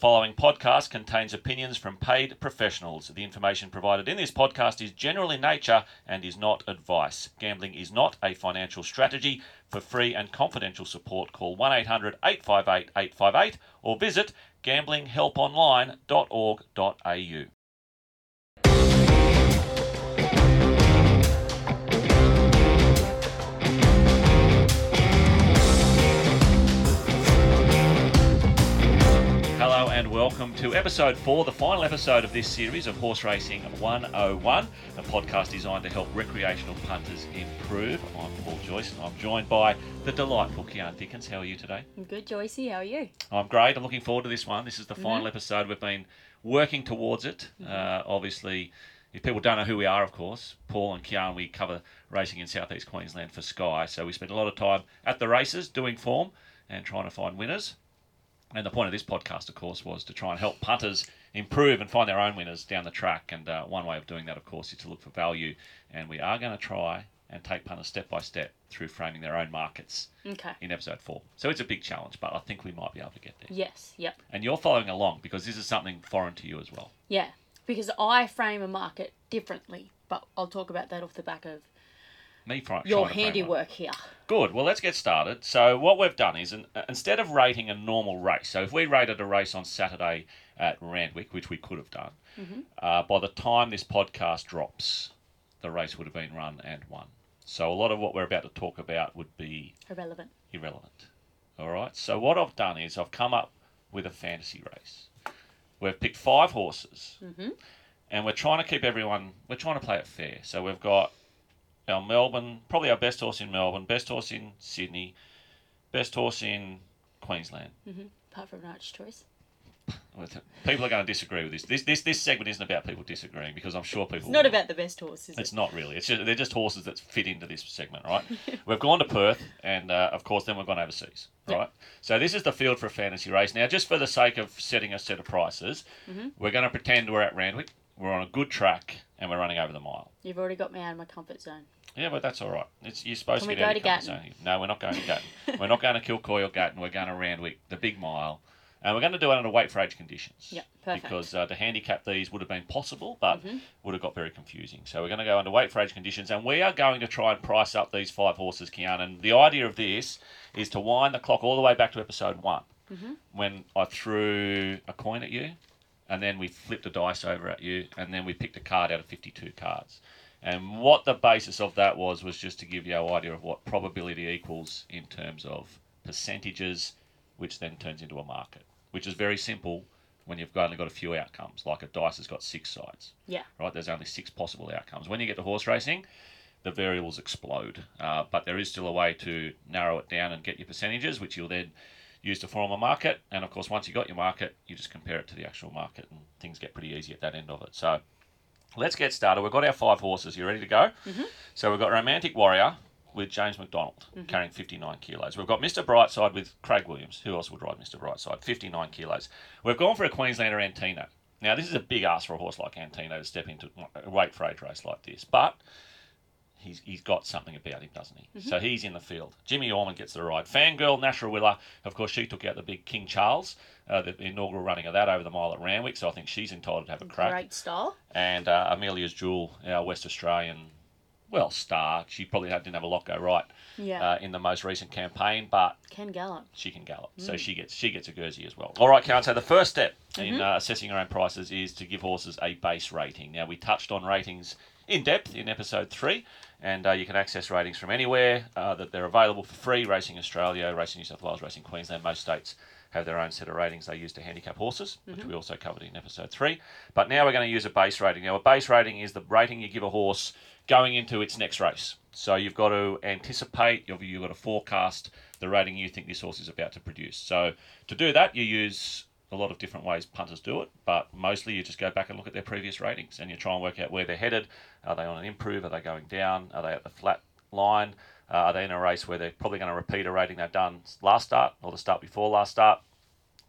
following podcast contains opinions from paid professionals. The information provided in this podcast is general in nature and is not advice. Gambling is not a financial strategy. For free and confidential support, call 1800 858 858 or visit gamblinghelponline.org.au. Hello and welcome to episode 4, the final episode of this series of Horse Racing 101, a podcast designed to help recreational punters improve. I'm Paul Joyce and I'm joined by the delightful Kiaarn Dickens. How are you today? I'm good, Joycey. How are you? I'm great. I'm looking forward to this one. This is the final episode. We've been working towards it. Obviously, if people don't know who we are, of course, Paul and Kiaarn, we cover racing in southeast Queensland for Sky. So we spend a lot of time at the races doing form and trying to find winners. And the point of this podcast, of course, was to try and help punters improve and find their own winners down the track. And one way of doing that, of course, is to look for value. And we are going to try and take punters step by step through framing their own markets in episode 4. So it's a big challenge, but I think we might be able to get there. Yes, yep. And you're following along because this is something foreign to you as well. Yeah, because I frame a market differently, but I'll talk about that off the back of your handiwork here. Good. Well, let's get started. So what we've done is, instead of rating a normal race, so if we rated a race on Saturday at Randwick, which we could have done, by the time this podcast drops, the race would have been run and won. So a lot of what we're about to talk about would be irrelevant. All right. So what I've done is I've come up with a fantasy race. We've picked 5 horses, and we're trying to keep everyone. We're trying to play it fair. So we've got our Melbourne, probably our best horse in Melbourne, best horse in Sydney, best horse in Queensland. Apart from Notch Choice. People are going to disagree with this. This segment isn't about people disagreeing because I'm sure people It's not about the best horses. It's not really. It's just, they're just horses that fit into this segment, right? We've gone to Perth and, of course, then we've gone overseas, right? So this is the field for a fantasy race. Now, just for the sake of setting a set of prices, we're going to pretend we're at Randwick. We're on a good track and we're running over the mile. You've already got me out of my comfort zone. Yeah, but that's all right. You're supposed to get out of your comfort zone. No, we're not going to Gatton. We're not going to Kilcoy or Gatton. We're going to Randwick, the big mile. And we're going to do it under weight for age conditions. Yeah, perfect. Because to handicap these would have been possible, but would have got very confusing. So we're going to go under weight for age conditions, and we are going to try and price up these 5 horses, Kiaarn. And the idea of this is to wind the clock all the way back to episode 1, when I threw a coin at you. And then we flipped a dice over at you, and then we picked a card out of 52 cards. And what the basis of that was just to give you an idea of what probability equals in terms of percentages, which then turns into a market, which is very simple when you've only got a few outcomes, like a dice has got 6 sides. Yeah. Right? There's only 6 possible outcomes. When you get to horse racing, the variables explode. But there is still a way to narrow it down and get your percentages, which you'll then used to form a market, and of course once you got your market you just compare it to the actual market and things get pretty easy at that end of it. So let's get started. We've got our 5 horses. You ready to go? So we've got Romantic Warrior with James McDonald carrying 59 kilos. We've got Mr. Brightside with Craig Williams. Who else would ride Mr. Brightside? 59 kilos. We've gone for a Queenslander, Antino. Now this is a big ask for a horse like Antino to step into a weight for age race like this, but He's got something about him, doesn't he? So he's in the field. Jimmy Orman gets the ride. Fangirl, Nashwa, of course, she took out the big King Charles, the inaugural running of that over the mile at Randwick, so I think she's entitled to have a crack. Great style. And Amelia's Jewel, our West Australian, star. She probably didn't have a lot go right in the most recent campaign, but can gallop. She can gallop. So she gets a Guernsey as well. All right, Kiaarn, so the first step in assessing our own prices is to give horses a base rating. Now, we touched on ratings in depth in episode 3, and you can access ratings from anywhere that they're available for free. Racing Australia, Racing New South Wales, Racing Queensland, most states have their own set of ratings they use to handicap horses, which we also covered in episode 3. But now we're going to use a base rating. Now, a base rating is the rating you give a horse going into its next race. So you've got to anticipate, you've got to forecast the rating you think this horse is about to produce. So to do that, you use a lot of different ways punters do it, but mostly you just go back and look at their previous ratings and you try and work out where they're headed. Are they on an improve? Are they going down? Are they at the flat line? Are they in a race where they're probably going to repeat a rating they've done last start or the start before last start?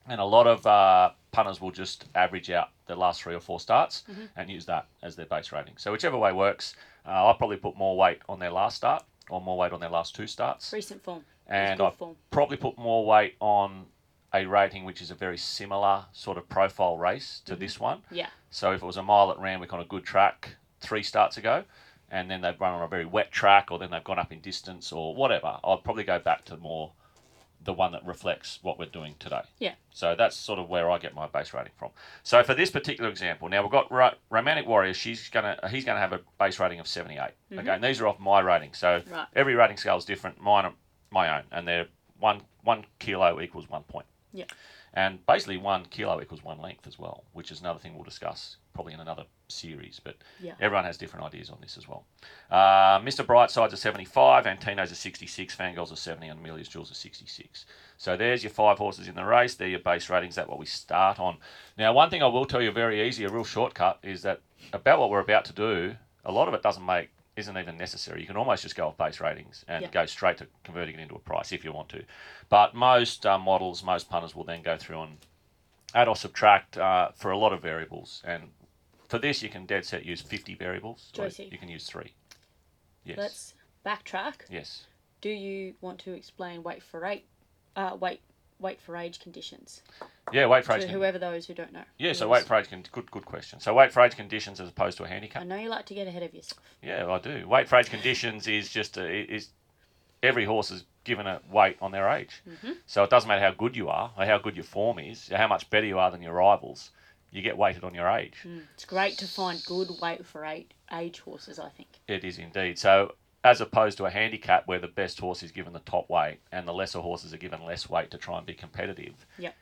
And a lot of punters will just average out their last 3 or 4 starts and use that as their base rating. So whichever way works, I'll probably put more weight on their last start or more weight on their last 2 starts. Recent form. And I'll probably put more weight on a rating which is a very similar sort of profile race to this one. Yeah. So if it was a mile at Randwick on a good track 3 starts ago, and then they've run on a very wet track, or then they've gone up in distance or whatever, I'll probably go back to more the one that reflects what we're doing today. Yeah. So that's sort of where I get my base rating from. So for this particular example, now we've got Romantic Warrior. He's going to have a base rating of 78. Mm-hmm. Okay, and these are off my rating. So every rating scale is different. Mine are my own, and they're one kilo equals 1 point. Yeah. And basically 1 kilo equals 1 length as well, which is another thing we'll discuss probably in another series, but everyone has different ideas on this as well. Mr. Brightside's a 75, Antino's a 66, Fangirl's a 70, and Amelia's Jewel's a 66. So there's your 5 horses in the race. They're your base ratings. That's what we start on. Now, one thing I will tell you very easy, a real shortcut, is that about what we're about to do, a lot of it isn't even necessary. You can almost just go off base ratings and go straight to converting it into a price if you want to. But most models, most punters will then go through and add or subtract for a lot of variables. And for this, you can dead set use 50 variables. Josie, you can use 3. Yes. Let's backtrack. Yes. Do you want to explain weight for age conditions? Yeah, weight for age. Whoever those who don't know. Yeah, so weight for age good question. So weight for age conditions as opposed to a handicap. I know you like to get ahead of yourself. Yeah, I do. Weight for age conditions is just every horse is given a weight on their age. Mm-hmm. So it doesn't matter how good you are or how good your form is, or how much better you are than your rivals. You get weighted on your age. Mm, it's great to find good weight for age horses, I think. It is indeed. So as opposed to a handicap where the best horse is given the top weight and the lesser horses are given less weight to try and be competitive,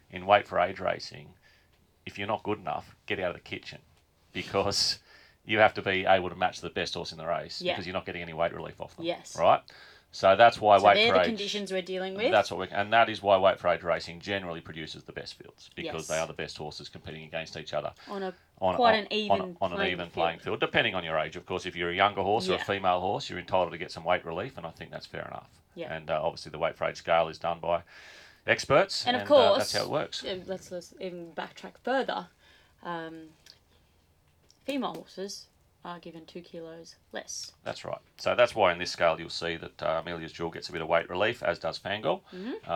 in weight for age racing, if you're not good enough, get out of the kitchen because you have to be able to match the best horse in the race because you're not getting any weight relief off them. Yes. Right? So that's why weight for age... So they're the conditions we're dealing with. That's what and that is why weight for age racing generally produces the best fields because they are the best horses competing against each other on an even playing field, depending on your age. Of course, if you're a younger horse or a female horse, you're entitled to get some weight relief, and I think that's fair enough. Yeah. And obviously the weight for age scale is done by experts, and of course that's how it works. Let's even backtrack further. Female horses are given 2 kilos less. That's right. So that's why in this scale you'll see that Amelia's Jewel gets a bit of weight relief, as does Fangirl,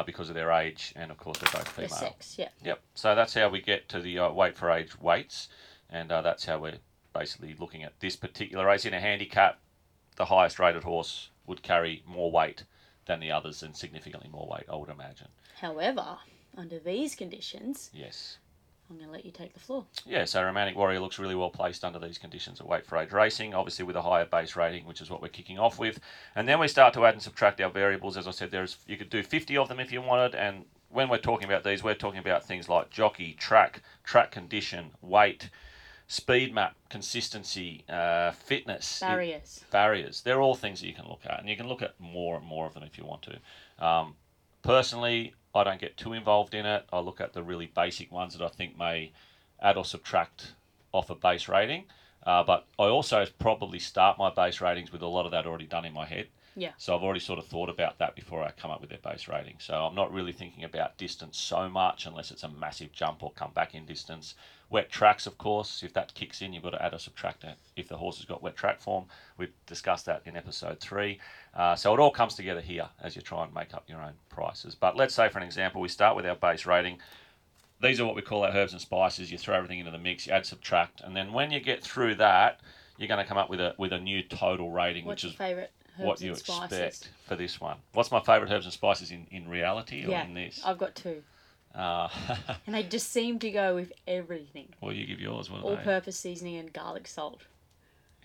because of their age and, of course, they're both female. Their sex, Yep. So that's how we get to the weight for age weights, and that's how we're basically looking at this particular race. In a handicap, the highest rated horse would carry more weight than the others, and significantly more weight, I would imagine. However, under these conditions... Yes. I'm going to let you take the floor. Yeah, so Romantic Warrior looks really well placed under these conditions of weight for age racing, obviously with a higher base rating, which is what we're kicking off with. And then we start to add and subtract our variables. As I said, you could do 50 of them if you wanted. And when we're talking about these, we're talking about things like jockey, track condition, weight, speed map, consistency, fitness. Barriers. They're all things that you can look at. And you can look at more and more of them if you want to. Personally, I don't get too involved in it. I look at the really basic ones that I think may add or subtract off a base rating. But I also probably start my base ratings with a lot of that already done in my head. Yeah. So I've already sort of thought about that before I come up with their base rating. So I'm not really thinking about distance so much unless it's a massive jump or come back in distance. Wet tracks, of course, if that kicks in, you've got to add or subtract that. If the horse has got wet track form, we've discussed that in episode 3. So it all comes together here as you try and make up your own prices. But let's say, for an example, we start with our base rating. These are what we call our herbs and spices. You throw everything into the mix, you add, subtract. And then when you get through that, you're going to come up with a new total rating. What's your favourite? What do you expect for this one? What's my favourite herbs and spices in reality or in this? I've got 2. And they just seem to go with everything. Well, you give yours, what are they? All-purpose seasoning and garlic salt.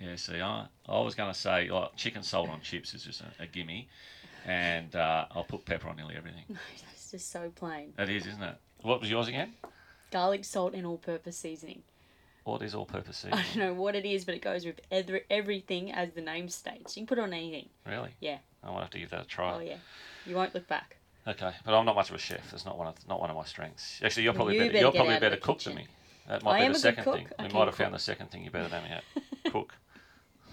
Yeah, see, I was going to say chicken salt on chips is just a gimme, and I'll put pepper on nearly everything. No, that's just so plain. It is, isn't it? What was yours again? Garlic salt and all-purpose seasoning. What is all-purpose seasoning? I don't know what it is, but it goes with everything, as the name states. You can put it on anything. Really? Yeah. I might have to give that a try. Oh, yeah. You won't look back. Okay, but I'm not much of a chef. That's not one of my strengths. Actually, you're probably a better cook than me. That might be the second thing. We might have found the second thing you're better than me at. Cook.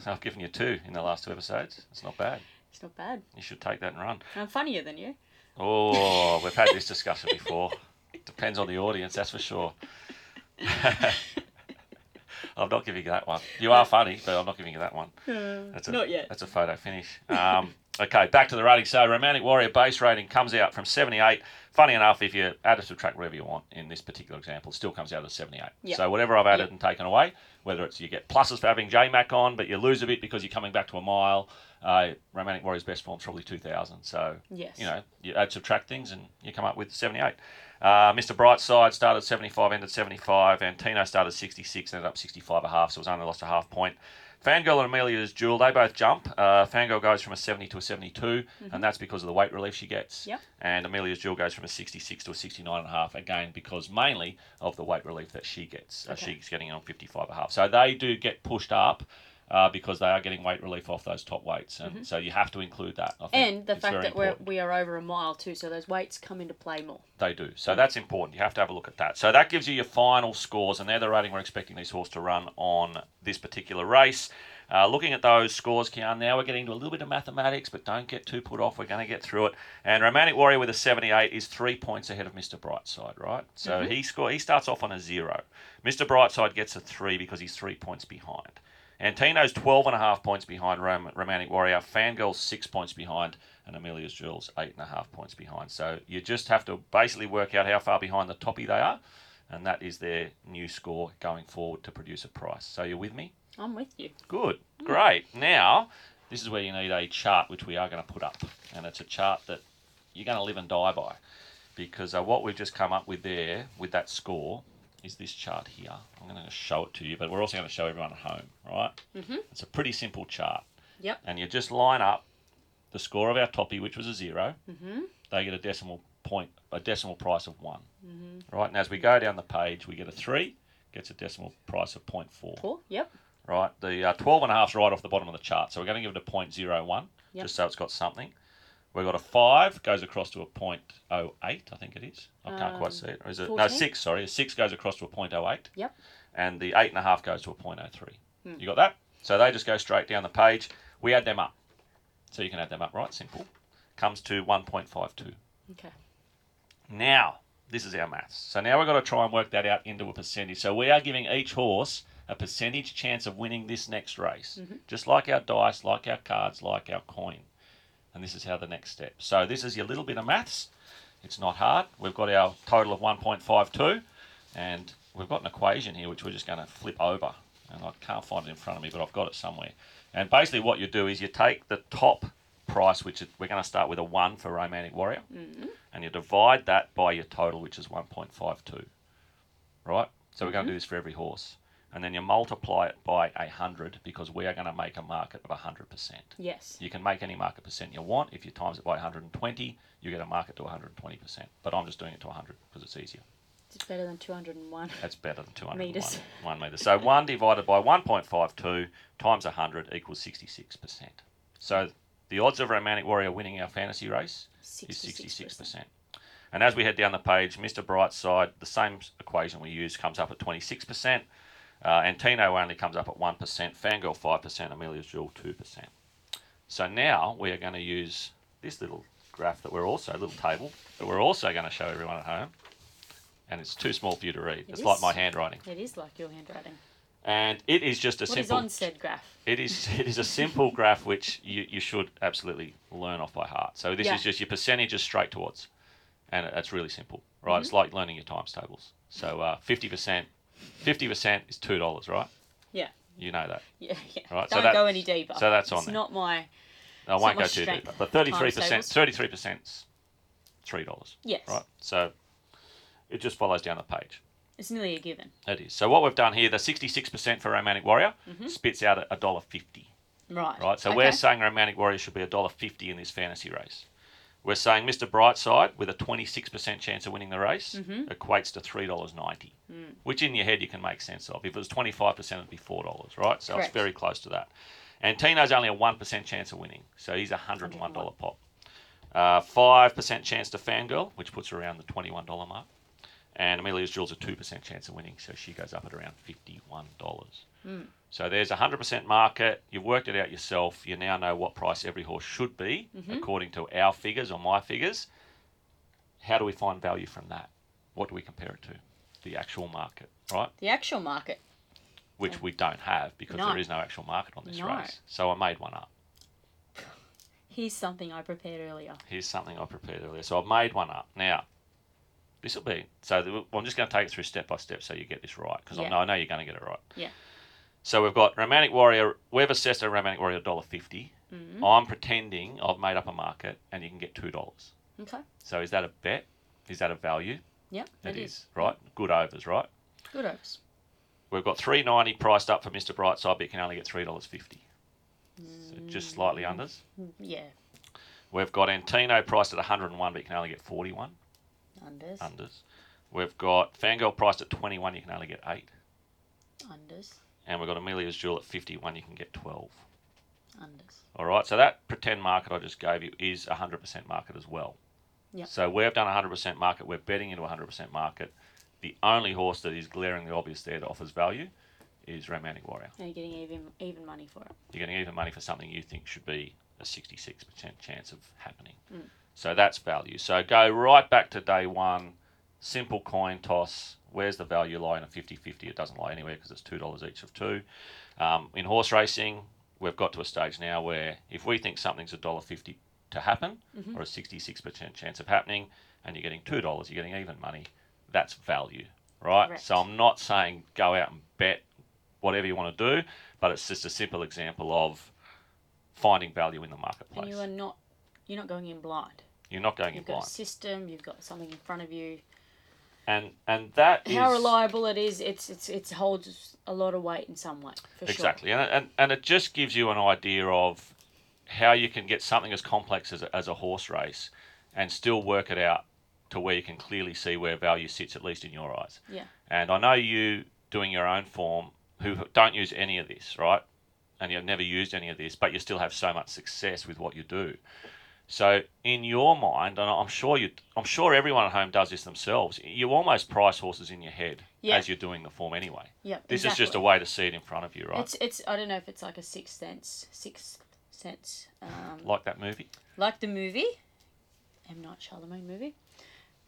So I've given you 2 in the last 2 episodes. It's not bad. It's not bad. You should take that and run. And I'm funnier than you. Oh, we've had this discussion before. Depends on the audience, that's for sure. I'm not giving you that one. You are funny, but I'm not giving you that one. That's not yet. That's a photo finish. Okay, back to the rating. So Romantic Warrior base rating comes out from 78. Funny enough, if you add or subtract whatever you want in this particular example, it still comes out as 78. Yep. So whatever I've added and taken away, whether it's you get pluses for having JMac on, but you lose a bit because you're coming back to a mile. Romantic Warrior's best form's probably 2,000. So, you know, you add, subtract things and you come up with 78. Mr. Brightside started 75, ended 75. Antino started 66, ended up 65 and a half, so it was only lost a half point. Fangirl and Amelia's Jewel, they both jump. Fangirl goes from a 70 to a 72, and that's because of the weight relief she gets. Yep. And Amelia's Jewel goes from a 66 to a 69 and a half, again, because mainly of the weight relief that she gets. She's getting on 55 and a half. So they do get pushed up because they are getting weight relief off those top weights. And so you have to include that, I think. And the fact that we are over a mile too, so those weights come into play more. They do. So that's important. You have to have a look at that. So that gives you your final scores, and they're the rating we're expecting this horse to run on this particular race. Looking at those scores, Kiaarn, now we're getting into a little bit of mathematics, but don't get too put off. We're going to get through it. And Romantic Warrior with a 78 is 3 points ahead of Mr. Brightside, right? So he starts off on a 0. Mr. Brightside gets a 3 because he's 3 points behind. Antino's 12 and a half points behind Romantic Warrior. Fangirl's 6 points behind. And Amelia's Jewel's 8.5 points behind. So you just have to basically work out how far behind the toppy they are. And that is their new score going forward to produce a price. So you're with me? I'm with you. Good. Great. Now, this is where you need a chart, which we are going to put up. And it's a chart that you're going to live and die by. Because what we've just come up with there, with that score, is this chart here. I'm going to show it to you, but we're also going to show everyone at home, right? It's a pretty simple chart. Yep. And you just line up the score of our toppy, which was a 0. They get a decimal price of 1. Right? And as we go down the page, we get a 3, gets a decimal price of 0.4. Right, the 12 and a half's right off the bottom of the chart, so we're going to give it a 0.01, just so it's got something. We've got a 5, goes across to a 0.08, I think it is. I can't quite see it. Or is it 6, sorry. A 6 goes across to a 0.08. And the 8 and a half goes to a 0.03. You got that? So they just go straight down the page. We add them up. So you can add them up, right? Simple. Comes to 1.52. Okay. Now, this is our maths. So now we've got to try and work that out into a percentage. So we are giving each horse a percentage chance of winning this next race, just like our dice, like our cards, like our coin. And this is how the next step. So this is your little bit of maths. It's not hard. We've got our total of 1.52, and we've got an equation here which we're just going to flip over. And I can't find it in front of me, but I've got it somewhere. And basically what you do is you take the top price, which is, we're going to start with a 1 for Romantic Warrior, and you divide that by your total, which is 1.52, right? So we're going to do this for every horse. And then you multiply it by 100 because we are going to make a market of 100%. Yes. You can make any market percent you want. If you times it by 120, you get a market to 120%. But I'm just doing it to 100 because it's easier. It's better than 201. That's better than 201 meters. 1 meter. So 1 divided by 1.52 times 100 equals 66%. So the odds of Romantic Warrior winning our fantasy race is 66%. And as we head down the page, Mr. Brightside, the same equation we use, comes up at 26%. Antino only comes up at 1%, Fangirl 5%, Amelia's Jewel 2%. So now we are going to use this little graph that we're also, little table, that we're also going to show everyone at home. And it's too small for you to read. It's like my handwriting. It is like your handwriting. And it is just a simple... What is on said graph? It is a simple graph which you should absolutely learn off by heart. So this is just your percentages straight towards. And it's really simple, right? It's like learning your times tables. So 50% is $2, right? Yeah. You know that. Yeah. Right? Don't go any deeper. So that's on there. It's not my I won't go too deep. But 33%'s $3. Yes. Right? So it just follows down the page. It's nearly a given. It is. So what we've done here, the 66% for Romantic Warrior spits out at $1.50. Right. Right. So we're saying Romantic Warrior should be $1.50 in this fantasy race. We're saying Mr. Brightside, with a 26% chance of winning the race, equates to $3.90, which in your head you can make sense of. If it was 25%, it would be $4, right? So it's very close to that. And Tino's only a 1% chance of winning, so he's a $101 pop. 5% chance to Fangirl, which puts her around the $21 mark. And Amelia's Jewel's a 2% chance of winning, so she goes up at around $51. So there's a 100% market. You've worked it out yourself. You now know what price every horse should be according to our figures or my figures. How do we find value from that? What do we compare it to? The actual market, right? The actual market. Which we don't have because there is no actual market on this race. So I made one up. Here's something I prepared earlier. So I've made one up. Now, this will be... So I'm just going to take it through step by step so you get this right, because I know you're going to get it right. Yeah. So we've got Romantic Warrior. We've assessed a Romantic Warrior $1.50. Mm-hmm. I'm pretending I've made up a market and you can get $2. Okay. So is that a bet? Is that a value? Yep, it is. Right? Good overs, right? Good overs. We've got $3.90 priced up for Mr. Brightside, but you can only get $3.50. So just slightly unders. Yeah. We've got Antino priced at 101, but you can only get 41. Unders. We've got Fangirl priced at 21, you can only get 8. Unders. And we've got Amelia's Jewel at 51, you can get 12. Unders. All right, so that pretend market I just gave you is 100% market as well. Yep. So we've done 100% market. We're betting into 100% market. The only horse that is glaringly obvious there that offers value is Romantic Warrior. And you're getting even money for it. You're getting even money for something you think should be a 66% chance of happening. Mm. So that's value. So go right back to day one, simple coin toss. Where's the value lie in a 50-50? It doesn't lie anywhere because it's $2 each of two. In horse racing, we've got to a stage now where if we think something's $1.50 to happen, mm-hmm. or a 66% chance of happening, and you're getting $2, you're getting even money, that's value, right? Correct. So I'm not saying go out and bet whatever you want to do, but it's just a simple example of finding value in the marketplace. And you're not going in blind. You're not going in blind. You've got a system, you've got something in front of you. And that is... How reliable it is, it holds a lot of weight in some way, for sure. Exactly, and it just gives you an idea of how you can get something as complex as a horse race and still work it out to where you can clearly see where value sits, at least in your eyes. Yeah. And I know you, doing your own form, who don't use any of this, right? And you've never used any of this, but you still have so much success with what you do. So in your mind, and I'm sure everyone at home does this themselves, you almost price horses in your head as you're doing the form anyway. Yeah. This is just a way to see it in front of you, right? It's I don't know if it's like a sixth sense. Like that movie? Like the movie, M. Night Shyamalan movie.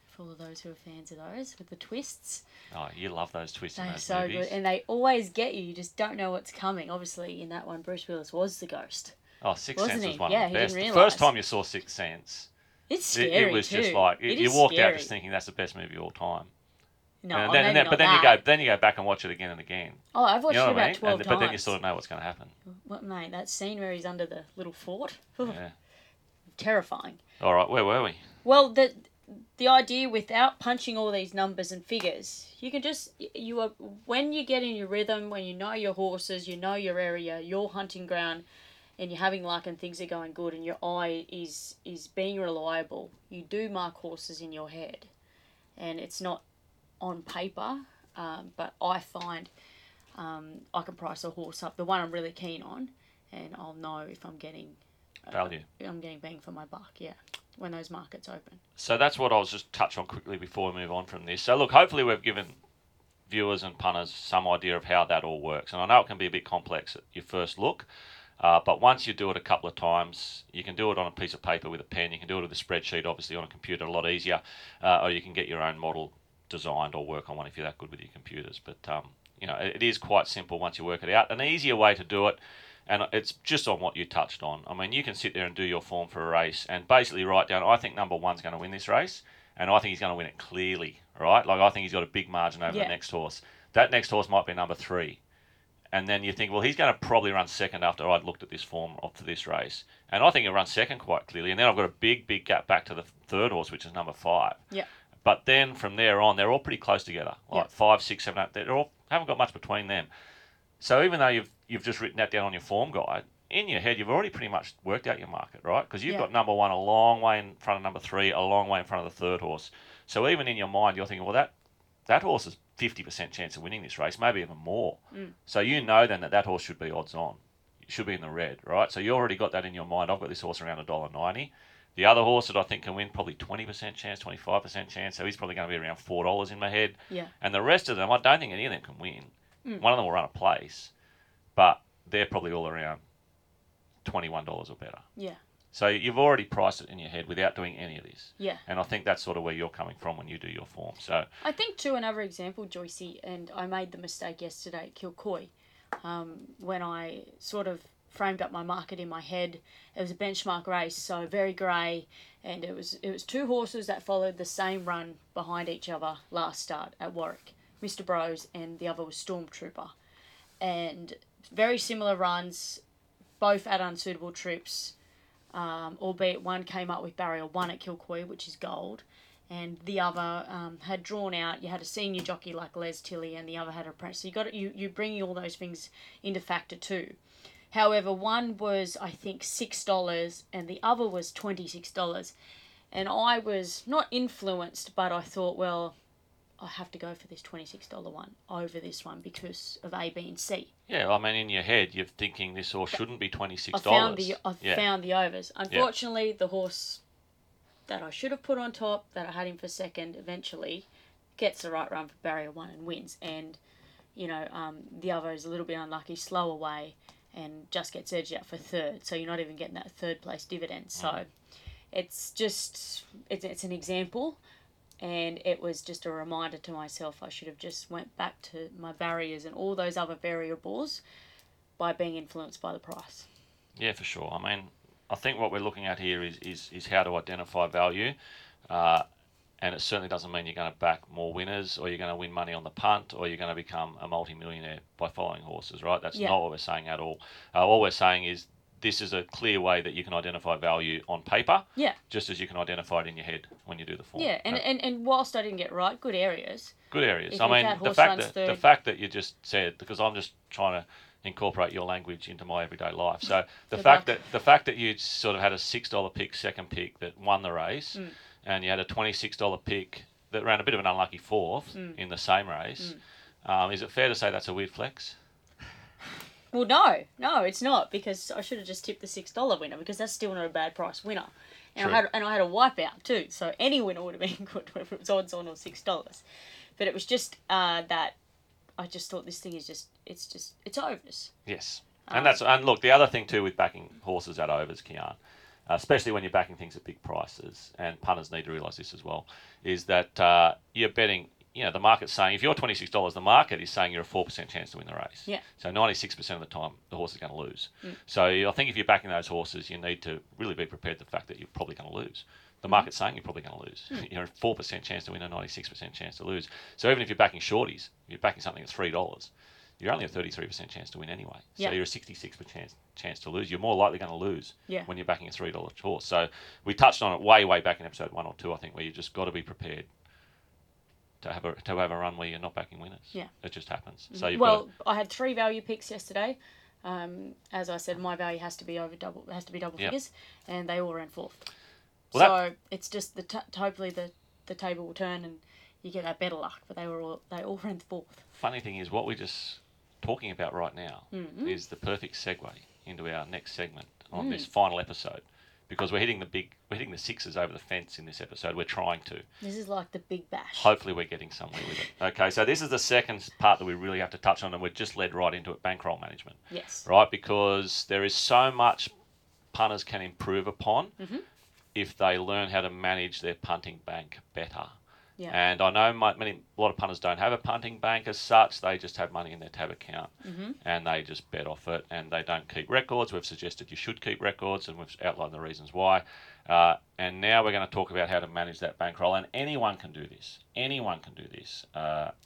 For all of those who are fans of those, with the twists. Oh, you love those twists in those movies. Good. And they always get you. You just don't know what's coming. Obviously, in that one, Bruce Willis was the ghost. Oh, Sixth Sense was one of the best. The first time you saw Sixth Sense, it's scary it was too. Just like you walked scary. Out just thinking that's the best movie of all time. No, and then, you go back and watch it again and again. Oh, I've watched it about 12 times. But then you sort of know what's going to happen. What, mate? That scene where he's under the little fort. Yeah. Terrifying. All right, where were we? Well, the idea without punching all these numbers and figures, you can just when you get in your rhythm, when you know your horses, you know your area, your hunting ground, and you're having luck and things are going good, and your eye is being reliable. You do mark horses in your head, and it's not on paper, but I find I can price a horse up, the one I'm really keen on, and I'll know if I'm getting value. I'm getting bang for my buck, when those markets open. So that's what I'll just touch on quickly before we move on from this. So look, hopefully we've given viewers and punters some idea of how that all works. And I know it can be a bit complex at your first look, but once you do it a couple of times, you can do it on a piece of paper with a pen, you can do it with a spreadsheet, obviously on a computer, a lot easier, or you can get your own model designed or work on one if you're that good with your computers. But, it is quite simple once you work it out. An easier way to do it, and it's just on what you touched on. I mean, you can sit there and do your form for a race and basically write down, I think number one's going to win this race, and I think he's going to win it clearly, right? Like, I think he's got a big margin over the next horse. That next horse might be number 3. And then you think, well, he's going to probably run second after I'd looked at this form up to this race. And I think he'll run second quite clearly. And then I've got a big, big gap back to the third horse, which is number 5. Yeah. But then from there on, they're all pretty close together. Like 5, 6, 7, 8. They all haven't got much between them. So even though you've just written that down on your form guide, in your head you've already pretty much worked out your market, right? Because you've got number 1 a long way in front of number 3, a long way in front of the third horse. So even in your mind, you're thinking, well, that horse has 50% chance of winning this race, maybe even more. Mm. So you know then that horse should be odds on. It should be in the red, right? So you already got that in your mind. I've got this horse around $1.90. The other horse that I think can win, probably 20% chance, 25% chance, so he's probably going to be around $4 in my head. Yeah. And the rest of them, I don't think any of them can win. Mm. One of them will run a place, but they're probably all around $21 or better. Yeah. So you've already priced it in your head without doing any of this. Yeah. And I think that's sort of where you're coming from when you do your form. So I think, too, another example, Joycey, and I made the mistake yesterday at Kilcoy when I sort of framed up my market in my head. It was a benchmark race, so very grey, and it was two horses that followed the same run behind each other last start at Warwick. Mr. Bros and the other was Stormtrooper, and very similar runs, both at unsuitable trips, albeit one came up with barrier 1 at Kilcoy, which is gold, and the other had drawn out. You had a senior jockey like Les Tilly, and the other had an apprentice. So you bring all those things into factor too. However, one was, I think, $6 and the other was $26, and I was not influenced, but I thought, well, I have to go for this $26 one over this one because of A, B, and C. Yeah, I mean, in your head, you're thinking this horse shouldn't be $26. I found the overs. Unfortunately, the horse that I should have put on top, that I had him for second, eventually gets the right run for barrier 1 and wins. And, you know, the other is a little bit unlucky, slow away, and just gets edged out for third. So you're not even getting that third place dividend. So it's just, it's an example. And it was just a reminder to myself I should have just went back to my barriers and all those other variables by being influenced by the price. Yeah, for sure. I mean, I think what we're looking at here is how to identify value. And it certainly doesn't mean you're going to back more winners or you're going to win money on the punt or you're going to become a multi-millionaire by following horses, right? That's not what we're saying at all. All we're saying is this is a clear way that you can identify value on paper, just as you can identify it in your head when you do the form. Yeah, and whilst I didn't get right, good areas. Good areas. If I mean, the fact that you just said, because I'm just trying to incorporate your language into my everyday life. So the fact that you sort of had a $6 pick, second pick that won the race, and you had a $26 pick that ran a bit of an unlucky fourth in the same race, is it fair to say that's a weird flex? Well, no, it's not, because I should have just tipped the $6 winner, because that's still not a bad price winner. And true. I had a wipeout too, so any winner would have been good, whether it was odds on or $6. But it was just that I just thought this thing is just it's overs. Yes, and look, the other thing too with backing horses at overs, Kiaarn, especially when you're backing things at big prices, and punters need to realise this as well, is that you're betting. You know, the market's saying, if you're $26, the market is saying you're a 4% chance to win the race. Yeah. So 96% of the time, the horse is going to lose. So I think if you're backing those horses, you need to really be prepared for the fact that you're probably going to lose. The market's saying you're probably going to lose. You're a 4% chance to win, a 96% chance to lose. So even if you're backing shorties, you're backing something at $3, you're only a 33% chance to win anyway. So you're a 66% chance to lose. You're more likely going to lose when you're backing a $3 horse. So we touched on it way back in episode 1 or 2, I think, where you've just got to be prepared to have a run where you're not backing winners. Yeah. It just happens. So I had 3 value picks yesterday. As I said, my value has to be double figures, and they all ran fourth. Well, so it's just hopefully the table will turn and you get that better luck. But they all ran fourth. Funny thing is, what we're just talking about right now is the perfect segue into our next segment on this final episode. Because we're hitting the sixes over the fence in this episode. We're trying to. This is like the big bash. Hopefully we're getting somewhere with it. Okay, so this is the second part that we really have to touch on, and we're just led right into it, bankroll management. Yes. Right, because there is so much punters can improve upon if they learn how to manage their punting bank better. Yeah. And I know a lot of punters don't have a punting bank as such. They just have money in their tab account and they just bet off it, and they don't keep records. We've suggested you should keep records, and we've outlined the reasons why. And now we're going to talk about how to manage that bankroll. And anyone can do this. Anyone can do this.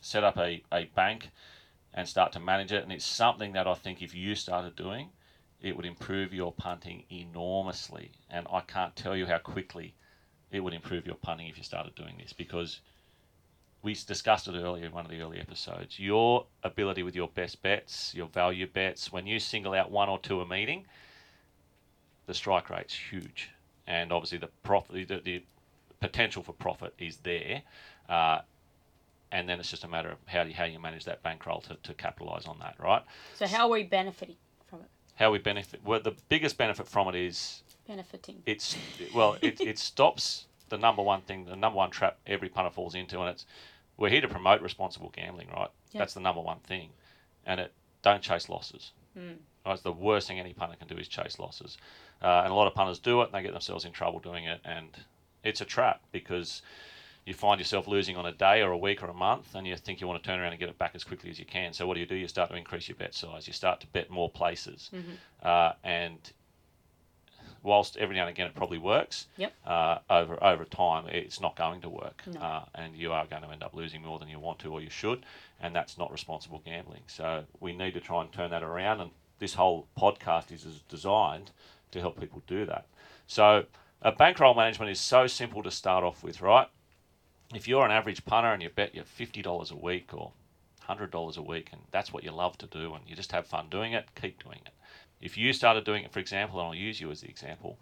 Set up a bank and start to manage it. And it's something that I think if you started doing, it would improve your punting enormously. And I can't tell you how quickly it would improve your punting if you started doing this, because we discussed it earlier in one of the early episodes. Your ability with your best bets, your value bets, when you single out 1 or 2 a meeting, the strike rate's huge. And obviously the potential for profit is there. And then it's just a matter of how you manage that bankroll to capitalise on that, right? So how are we benefiting from it? Well, the biggest benefit from it is... benefiting. It stops the number one thing, the number one trap every punter falls into, and it's we're here to promote responsible gambling, right? Yep. That's the number one thing, and it don't chase losses. Right? It's the worst thing any punter can do is chase losses, and a lot of punters do it, and they get themselves in trouble doing it, and it's a trap because you find yourself losing on a day or a week or a month, and you think you want to turn around and get it back as quickly as you can. So what do? You start to increase your bet size. You start to bet more places. Mm-hmm. And whilst every now and again it probably works, yep. Over time it's not going to work. No. And you are going to end up losing more than you want to or you should, and that's not responsible gambling. So we need to try and turn that around, and this whole podcast is designed to help people do that. So a bankroll management is so simple to start off with, right? If you're an average punter and you bet your $50 a week or $100 a week, and that's what you love to do and you just have fun doing it, keep doing it. If you started doing it, for example, and I'll use you as the example,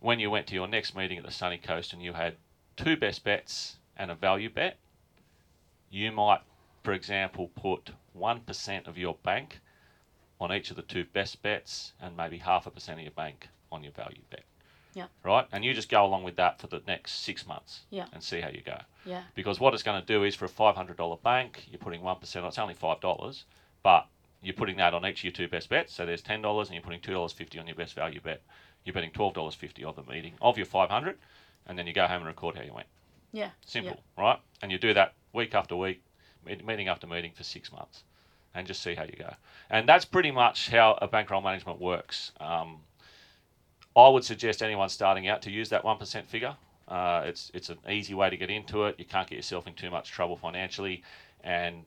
when you went to your next meeting at the Sunny Coast and you had two best bets and a value bet, you might, for example, put 1% of your bank on each of the two best bets and maybe 0.5% of your bank on your value bet. Yeah. Right? And you just go along with that for the next 6 months, yeah, and see how you go. Yeah. Because what it's going to do is, for a $500 bank, you're putting 1% on, it's only $5, but you're putting that on each of your two best bets. So there's $10, and you're putting $2.50 on your best value bet. You're betting $12.50 of the meeting, of your 500, and then you go home and record how you went. Yeah. Simple, yeah. Right? And you do that week after week, meeting after meeting for 6 months, and just see how you go. And that's pretty much how a bankroll management works. I would suggest anyone starting out to use that 1% figure. It's an easy way to get into it. You can't get yourself in too much trouble financially, and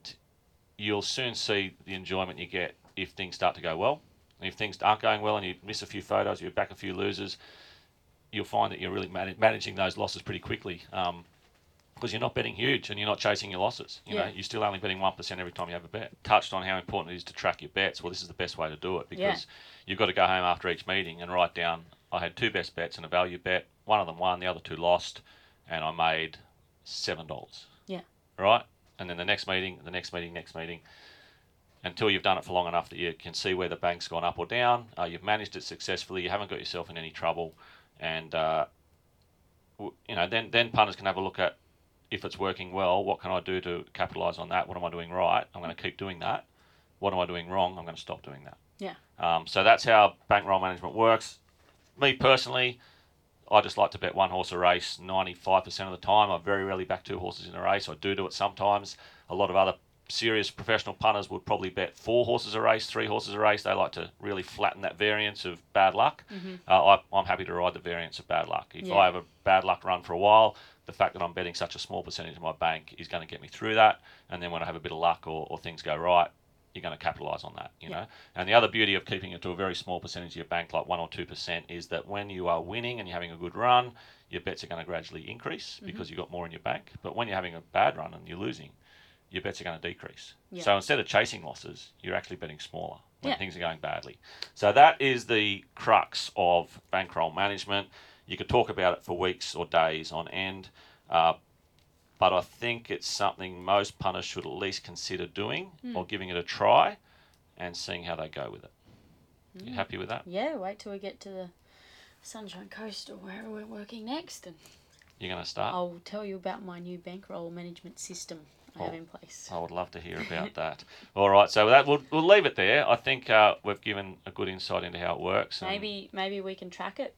you'll soon see the enjoyment you get if things start to go well. And if things aren't going well and you miss a few photos, you back a few losers, you'll find that you're really managing those losses pretty quickly, because you're not betting huge and you're not chasing your losses. You know, you're still only betting 1% every time you have a bet. Touched on how important it is to track your bets. Well, this is the best way to do it, because you've got to go home after each meeting and write down, I had two best bets and a value bet. One of them won, the other two lost, and I made $7. Yeah. Right? And then the next meeting, until you've done it for long enough that you can see where the bank's gone up or down. You've managed it successfully. You haven't got yourself in any trouble. And, then punters can have a look at, if it's working well, what can I do to capitalise on that? What am I doing right? I'm going to keep doing that. What am I doing wrong? I'm going to stop doing that. Yeah. So that's how bankroll management works. Me personally, I just like to bet one horse a race 95% of the time. I very rarely back two horses in a race. I do it sometimes. A lot of other serious professional punters would probably bet four horses a race, three horses a race. They like to really flatten that variance of bad luck. Mm-hmm. I'm happy to ride the variance of bad luck. If I have a bad luck run for a while, the fact that I'm betting such a small percentage of my bank is going to get me through that. And then when I have a bit of luck or things go right, you're going to capitalise on that, you know. And the other beauty of keeping it to a very small percentage of your bank, like 1 or 2%, is that when you are winning and you're having a good run, your bets are going to gradually increase because you've got more in your bank. But when you're having a bad run and you're losing, your bets are going to decrease. Yeah. So instead of chasing losses, you're actually betting smaller when things are going badly. So that is the crux of bankroll management. You could talk about it for weeks or days on end, but I think it's something most punters should at least consider doing or giving it a try and seeing how they go with it. You happy with that? Yeah, wait till we get to the Sunshine Coast or wherever we're working next. And you're going to start? I'll tell you about my new bankroll management system I have in place. I would love to hear about that. All right, so that we'll leave it there. I think we've given a good insight into how it works. Maybe we can track it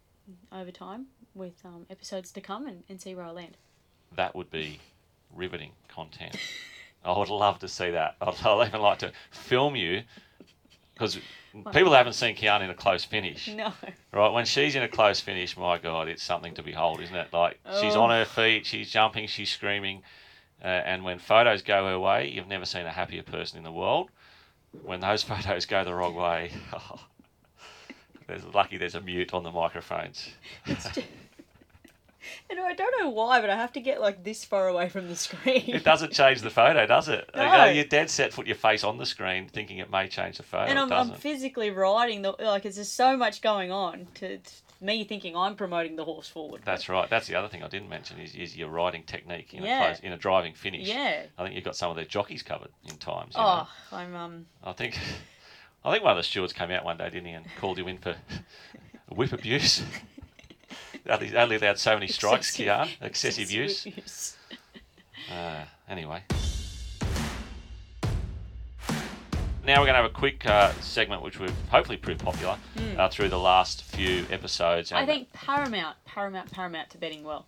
over time with episodes to come and see where I land. That would be riveting content. I would love to see that. I'd even like to film you, because people haven't seen Kiaarn in a close finish. No. Right, when she's in a close finish, my God, it's something to behold, isn't it? Like, she's on her feet, she's jumping, she's screaming, and when photos go her way, you've never seen a happier person in the world. When those photos go the wrong way, lucky there's a mute on the microphones. It's just... And I don't know why, but I have to get like this far away from the screen. It doesn't change the photo, does it? No. You're dead set put your face on the screen thinking it may change the photo. And I'm physically riding, there's just so much going on to me thinking I'm promoting the horse forward. That's right. That's the other thing I didn't mention is your riding technique in a driving finish. Yeah. I think you've got some of their jockeys covered in times. I think one of the stewards came out one day, didn't he, and called you in for whip abuse. Only allowed so many strikes, Kiaarn. Excessive use. Anyway. Now we're going to have a quick segment, which we've hopefully proved popular through the last few episodes. I think paramount to betting well.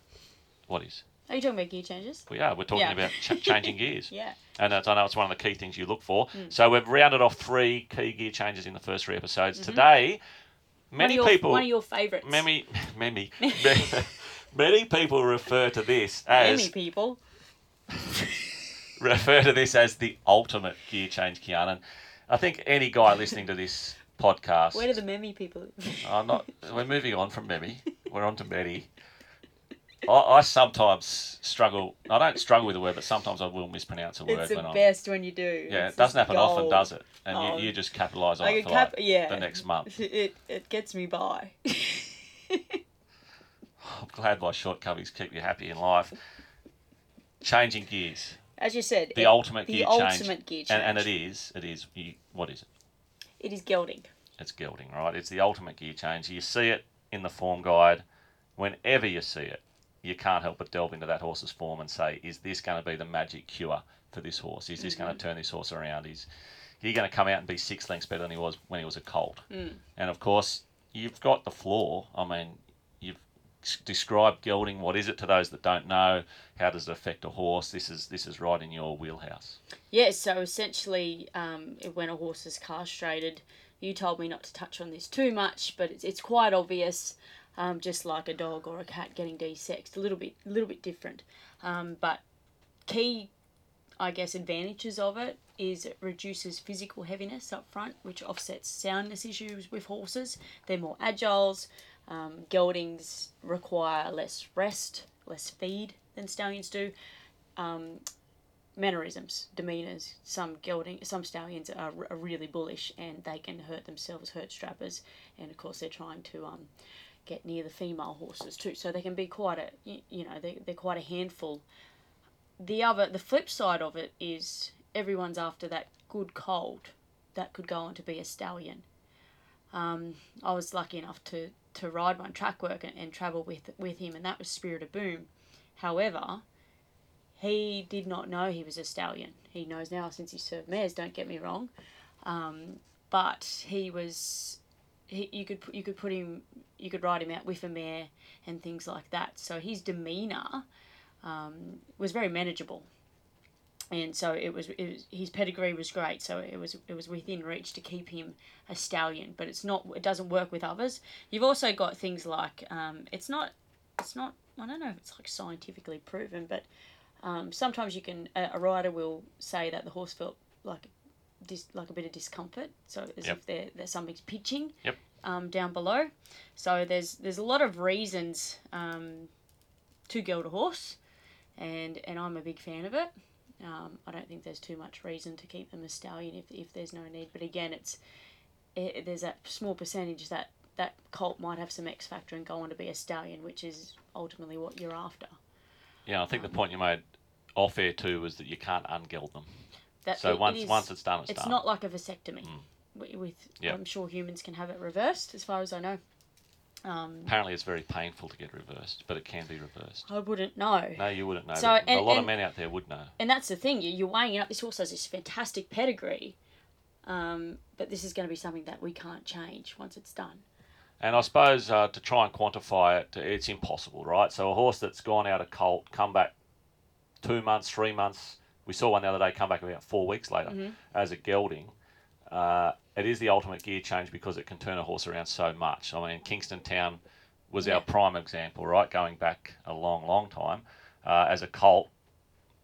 What is? Are you talking about gear changes? We are. We're talking about changing gears. Yeah. And I know it's one of the key things you look for. Mm. So we've rounded off three key gear changes in the first three episodes. Mm-hmm. Today, one of your favourites. Many people refer to this as... Many people. Refer to this as the ultimate gear change, Kiaarn. And I think any guy listening to this podcast... Where do the Memmy people... We're moving on from Memmy. We're on to Betty. I sometimes struggle... I don't struggle with the word, but sometimes I will mispronounce a word. It's best when you do. Yeah, it doesn't happen often, does it? And you just capitalise on it for the next month. It gets me by. I'm glad my shortcomings keep you happy in life. Changing gears. As you said, the ultimate gear change. And it is. What is it? It is gelding. It's gelding, right? It's the ultimate gear change. You see it in the form guide. Whenever you see it, you can't help but delve into that horse's form and say, is this going to be the magic cure for this horse? Is this going to turn this horse around? Is he going to come out and be 6 lengths better than he was when he was a colt? Mm. And, of course, you've got the floor. I mean, you've described gelding. What is it to those that don't know? How does it affect a horse? This is right in your wheelhouse. Yeah, so essentially when a horse is castrated, you told me not to touch on this too much, but it's quite obvious, just like a dog or a cat getting desexed, a little bit different. But key, I guess, advantages of it is it reduces physical heaviness up front, which offsets soundness issues with horses. They're more agiles. Geldings require less rest, less feed than stallions do. Mannerisms, demeanours. Some stallions are really bullish and they can hurt themselves, hurt strappers, and of course they're trying to get near the female horses too. So they can be quite they're quite a handful. The flip side of it is everyone's after that good colt that could go on to be a stallion. I was lucky enough to ride one, track work and travel with him, and that was Spirit of Boom. However, he did not know he was a stallion. He knows now since he served mares, don't get me wrong, but he was... You could ride him out with a mare and things like that. So his demeanour was very manageable, and so it was his pedigree was great. So it was within reach to keep him a stallion, but it doesn't work with others. You've also got things like it's not I don't know if it's like scientifically proven, but sometimes you can a rider will say that the horse felt like a bit of discomfort, so as if there's something's pitching down below. So there's a lot of reasons to geld a horse, and I'm a big fan of it. I don't think there's too much reason to keep them a stallion if there's no need. But again, there's that small percentage that colt might have some X factor and go on to be a stallion, which is ultimately what you're after. Yeah, I think the point you made off air too was that you can't ungeld them. Once it's done, it's done. It's not like a vasectomy. Mm. I'm sure humans can have it reversed, as far as I know. Apparently, it's very painful to get reversed, but it can be reversed. I wouldn't know. No, you wouldn't know. So, a lot of men out there would know. And that's the thing. You're weighing it up. This horse has this fantastic pedigree, but this is going to be something that we can't change once it's done. And I suppose to try and quantify it, it's impossible, right? So a horse that's gone out of colt, come back 2 months, 3 months... We saw one the other day come back about 4 weeks later as a gelding. It is the ultimate gear change because it can turn a horse around so much. I mean, Kingston Town was our prime example, right? Going back a long, long time. As a colt,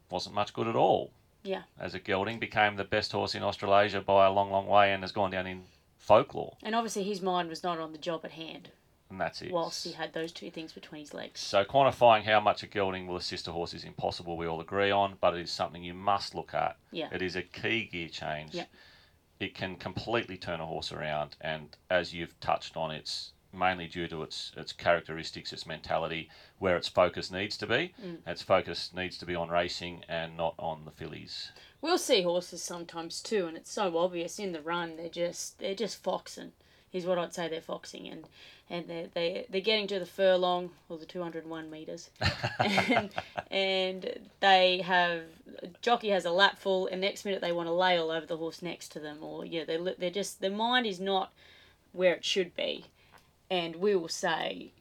wasn't much good at all. Yeah. As a gelding, became the best horse in Australasia by a long, long way and has gone down in folklore. And obviously his mind was not on the job at hand. And that's it. Whilst he had those two things between his legs. So quantifying how much a gelding will assist a horse is impossible, we all agree on, but it is something you must look at. Yeah. It is a key gear change. Yeah. It can completely turn a horse around, and as you've touched on, it's mainly due to its characteristics, its mentality, where its focus needs to be. Mm. Its focus needs to be on racing and not on the fillies. We'll see horses sometimes too, and it's so obvious in the run, they're just foxing. Is what I'd say they're foxing, and they're getting to the furlong or the 201 metres, and they have jockey has a lap full, and next minute they want to lay all over the horse next to them, or they're just their mind is not where it should be, and we will say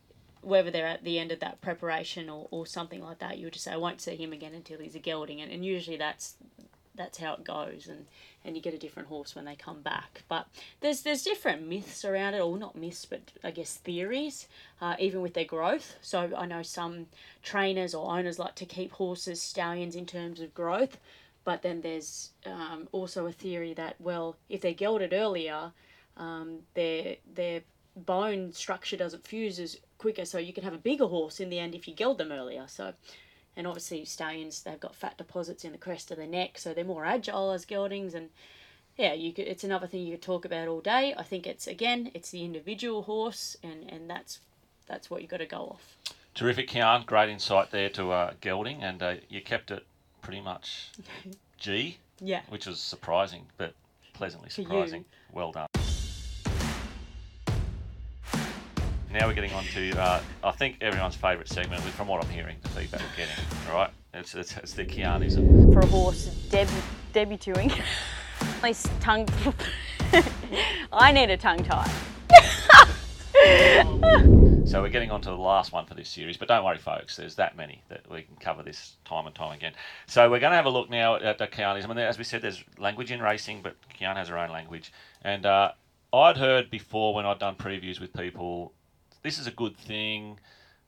whether they're at the end of that preparation or something like that, you would just say, I won't see him again until he's a gelding. And usually that's how it goes, and you get a different horse when they come back. But there's different myths around it, or not myths, but I guess theories, even with their growth. So I know some trainers or owners like to keep horses, stallions, in terms of growth. But then there's also a theory that, well, if they're gelded earlier, their bone structure doesn't fuse as quicker, so you can have a bigger horse in the end if you geld them earlier. So, and obviously stallions, they've got fat deposits in the crest of the neck, so they're more agile as geldings. And yeah, you could, it's another thing you could talk about all day. I think it's, again, it's the individual horse, and that's what you've got to go off. Terrific, Kiaarn. Great insight there to gelding, and you kept it pretty much G, yeah, which was surprising, but pleasantly surprising. Well done. Now we're getting on to, I think, everyone's favourite segment, from what I'm hearing, the feedback we're getting, all right? It's the Kiaarnism. For a horse debuting, at least tongue... I need a tongue tie. So we're getting on to the last one for this series, but don't worry, folks, there's that many that we can cover this time and time again. So we're going to have a look now at the Kiaarnism. And as we said, there's language in racing, but Kiaarn has her own language. And I'd heard before when I'd done previews with people... This is a good thing.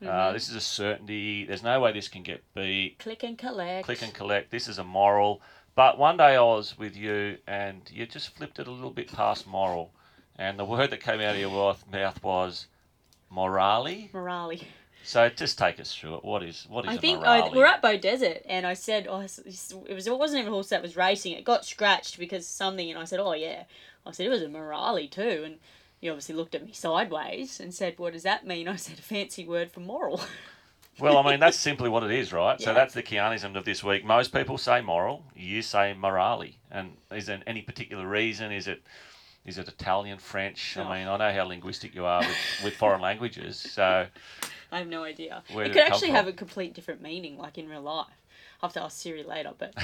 Mm-hmm. This is a certainty. There's no way this can get beat. Click and collect. Click and collect. This is a moral. But one day I was with you, and you just flipped it a little bit past moral. And the word that came out of your mouth was morale. Morale. So just take us through it. What is a morale? I think we're at Bow Desert, and I said, it wasn't even a horse that was racing. It got scratched because something, and I said, oh, yeah. I said, it was a morale too, and... You obviously looked at me sideways and said, what does that mean? I said, a fancy word for moral. Well, I mean, that's simply what it is, right? Yeah. So that's the Kiaarnism of this week. Most people say moral, you say morale. And is there any particular reason? Is it Italian, French? No. I mean, I know how linguistic you are with foreign languages, so... I have no idea. It could actually have a complete different meaning, like in real life. I'll have to ask Siri later, but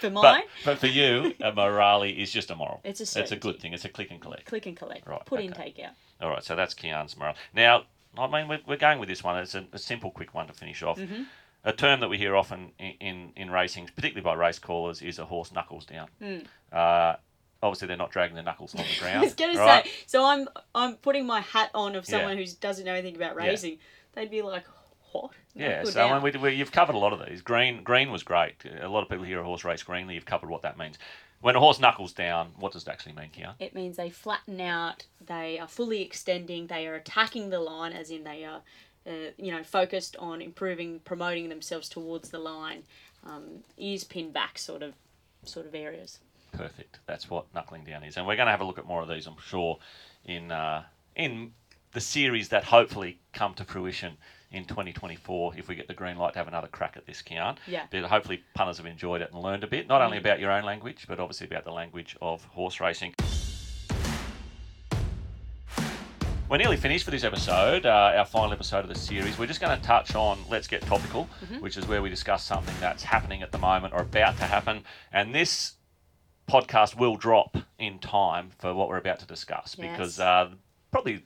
for mine... But for you, a morale is just a moral. It's a certainty. It's a good thing. It's a click and collect. Click and collect. Right, Put in, take out. All right, so that's Kiaarn's morale. Now, I mean, we're going with this one. It's a simple, quick one to finish off. Mm-hmm. A term that we hear often in racing, particularly by race callers, is a horse knuckles down. Mm. Obviously, they're not dragging their knuckles on the ground. I was going to say, so I'm putting my hat on of someone who doesn't know anything about racing. Yeah. They'd be like... What? Yeah, so I mean, you've covered a lot of these. Green was great. A lot of people hear a horse race greenly. You've covered what that means. When a horse knuckles down, what does it actually mean, Kiaarn? It means they flatten out. They are fully extending. They are attacking the line, as in they are, focused on improving, promoting themselves towards the line. Ears pinned back, sort of areas. Perfect. That's what knuckling down is, and we're going to have a look at more of these, I'm sure, in the series that hopefully come to fruition in 2024 if we get the green light to have another crack at this, Kiaarn. Yeah. But hopefully punters have enjoyed it and learned a bit, not only about your own language, but obviously about the language of horse racing. We're nearly finished for this episode, our final episode of the series. We're just going to touch on Let's Get Topical, mm-hmm. which is where we discuss something that's happening at the moment or about to happen. And this podcast will drop in time for what we're about to discuss because probably...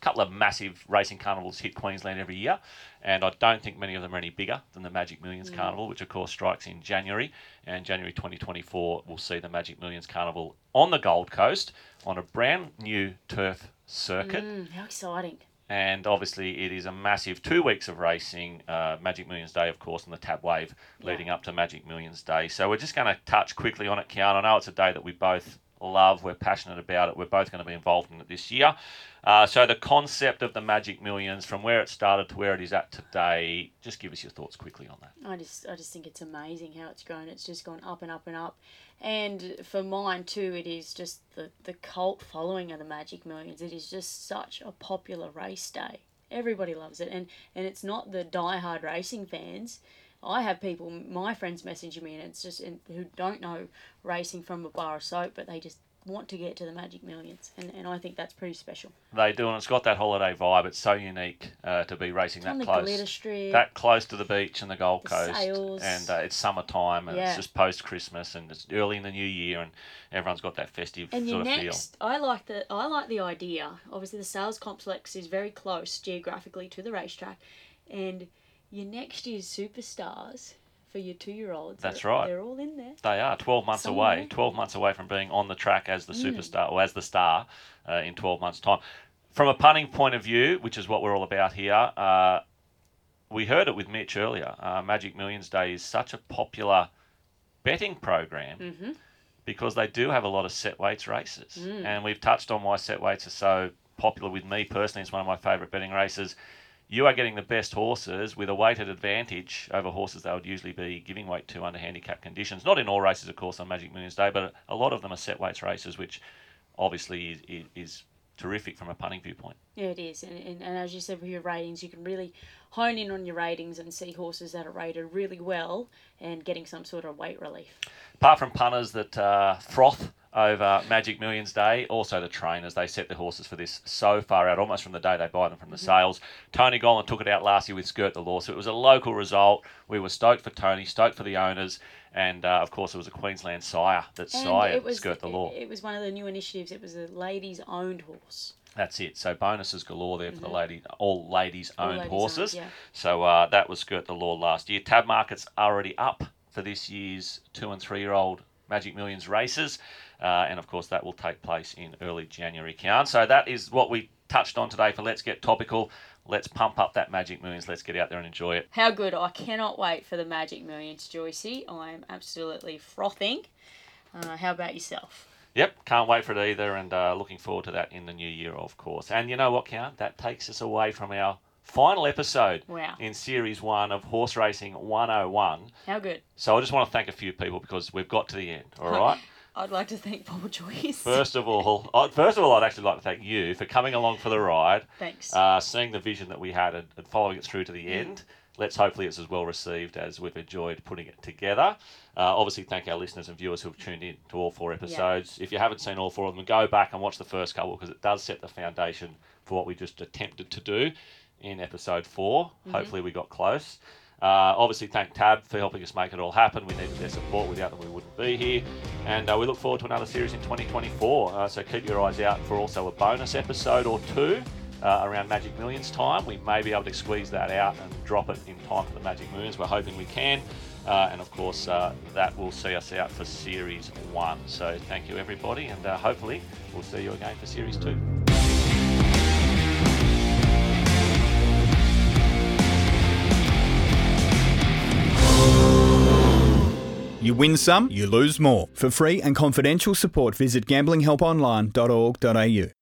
couple of massive racing carnivals hit Queensland every year, and I don't think many of them are any bigger than the Magic Millions Carnival, which of course strikes in January, and January 2024 will see the Magic Millions Carnival on the Gold Coast on a brand new turf circuit. How exciting. And obviously it is a massive 2 weeks of racing, Magic Millions Day, of course, and the Tab Wave leading up to Magic Millions Day. So we're just going to touch quickly on it, Kiaarn. I know it's a day that we both love, we're passionate about it, we're both going to be involved in it this year. So the concept of the Magic Millions, from where it started to where it is at today, just give us your thoughts quickly on that. I just think it's amazing how it's grown. It's just gone up and up and up. And for mine too, it is just the cult following of the Magic Millions. It is just such a popular race day. Everybody loves it. And it's not the diehard racing fans. I have people, my friends messaging me, and it's just who don't know racing from a bar of soap, but they just want to get to the Magic Millions, and I think that's pretty special. They do, and it's got that holiday vibe. It's so unique to be racing that close, strip, that close to the beach and the Gold Coast, sails. And it's summertime, and it's just post Christmas, and it's early in the new year, and everyone's got that festive and sort of feel. I like the idea. Obviously, the sales complex is very close geographically to the racetrack, and your next year's superstars. For your 2-year-olds. That's right. They're all in there. They are 12 months somewhere. Away. 12 months away from being on the track as the superstar or as the star in 12 months' time. From a punting point of view, which is what we're all about here, we heard it with Mitch earlier. Magic Millions Day is such a popular betting program because they do have a lot of set weights races. And we've touched on why set weights are so popular with me personally. It's one of my favourite betting races. You are getting the best horses with a weighted advantage over horses they would usually be giving weight to under handicap conditions. Not in all races, of course, on Magic Millions Day, but a lot of them are set weights races, which obviously is terrific from a punting viewpoint. Yeah, it is. And as you said, with your ratings, you can really hone in on your ratings and see horses that are rated really well and getting some sort of weight relief. Apart from punters that froth over Magic Millions Day, also the trainers, they set their horses for this so far out, almost from the day they buy them from the sales. Tony Golan took it out last year with Skirt the Law, so it was a local result. We were stoked for Tony, stoked for the owners, and of course it was a Queensland sire that and sired Skirt the Law. It was one of the new initiatives. It was a ladies-owned horse. That's it. So bonuses galore there for the all ladies-owned horses. So that was Skirt the Law last year. Tab market's already up for this year's 2- and 3-year-old Magic Millions races. And, of course, that will take place in early January, Kiaarn. So that is what we touched on today for Let's Get Topical. Let's pump up that Magic Millions. Let's get out there and enjoy it. How good. I cannot wait for the Magic Millions, Joycey. I'm absolutely frothing. How about yourself? Yep, can't wait for it either, and looking forward to that in the new year, of course. And you know what, Kiaarn? That takes us away from our final episode in Series 1 of Horse Racing 101. How good. So I just want to thank a few people because we've got to the end, all right? I'd like to thank Paul Joyce. First of all, I'd actually like to thank you for coming along for the ride. Thanks. Seeing the vision that we had and following it through to the end. Let's hopefully it's as well received as we've enjoyed putting it together. Obviously, thank our listeners and viewers who have tuned in to all 4 episodes. If you haven't seen all 4 of them, go back and watch the first couple because it does set the foundation for what we just attempted to do in episode 4. Hopefully, we got close. Obviously, thank Tab for helping us make it all happen. We needed their support. Without them, we wouldn't be here. And we look forward to another series in 2024. So keep your eyes out for also a bonus episode or 2 around Magic Millions time. We may be able to squeeze that out and drop it in time for the Magic Millions. We're hoping we can. And, of course, that will see us out for Series 1. So thank you, everybody. And hopefully we'll see you again for Series 2. You win some, you lose more. For free and confidential support, visit gamblinghelponline.org.au.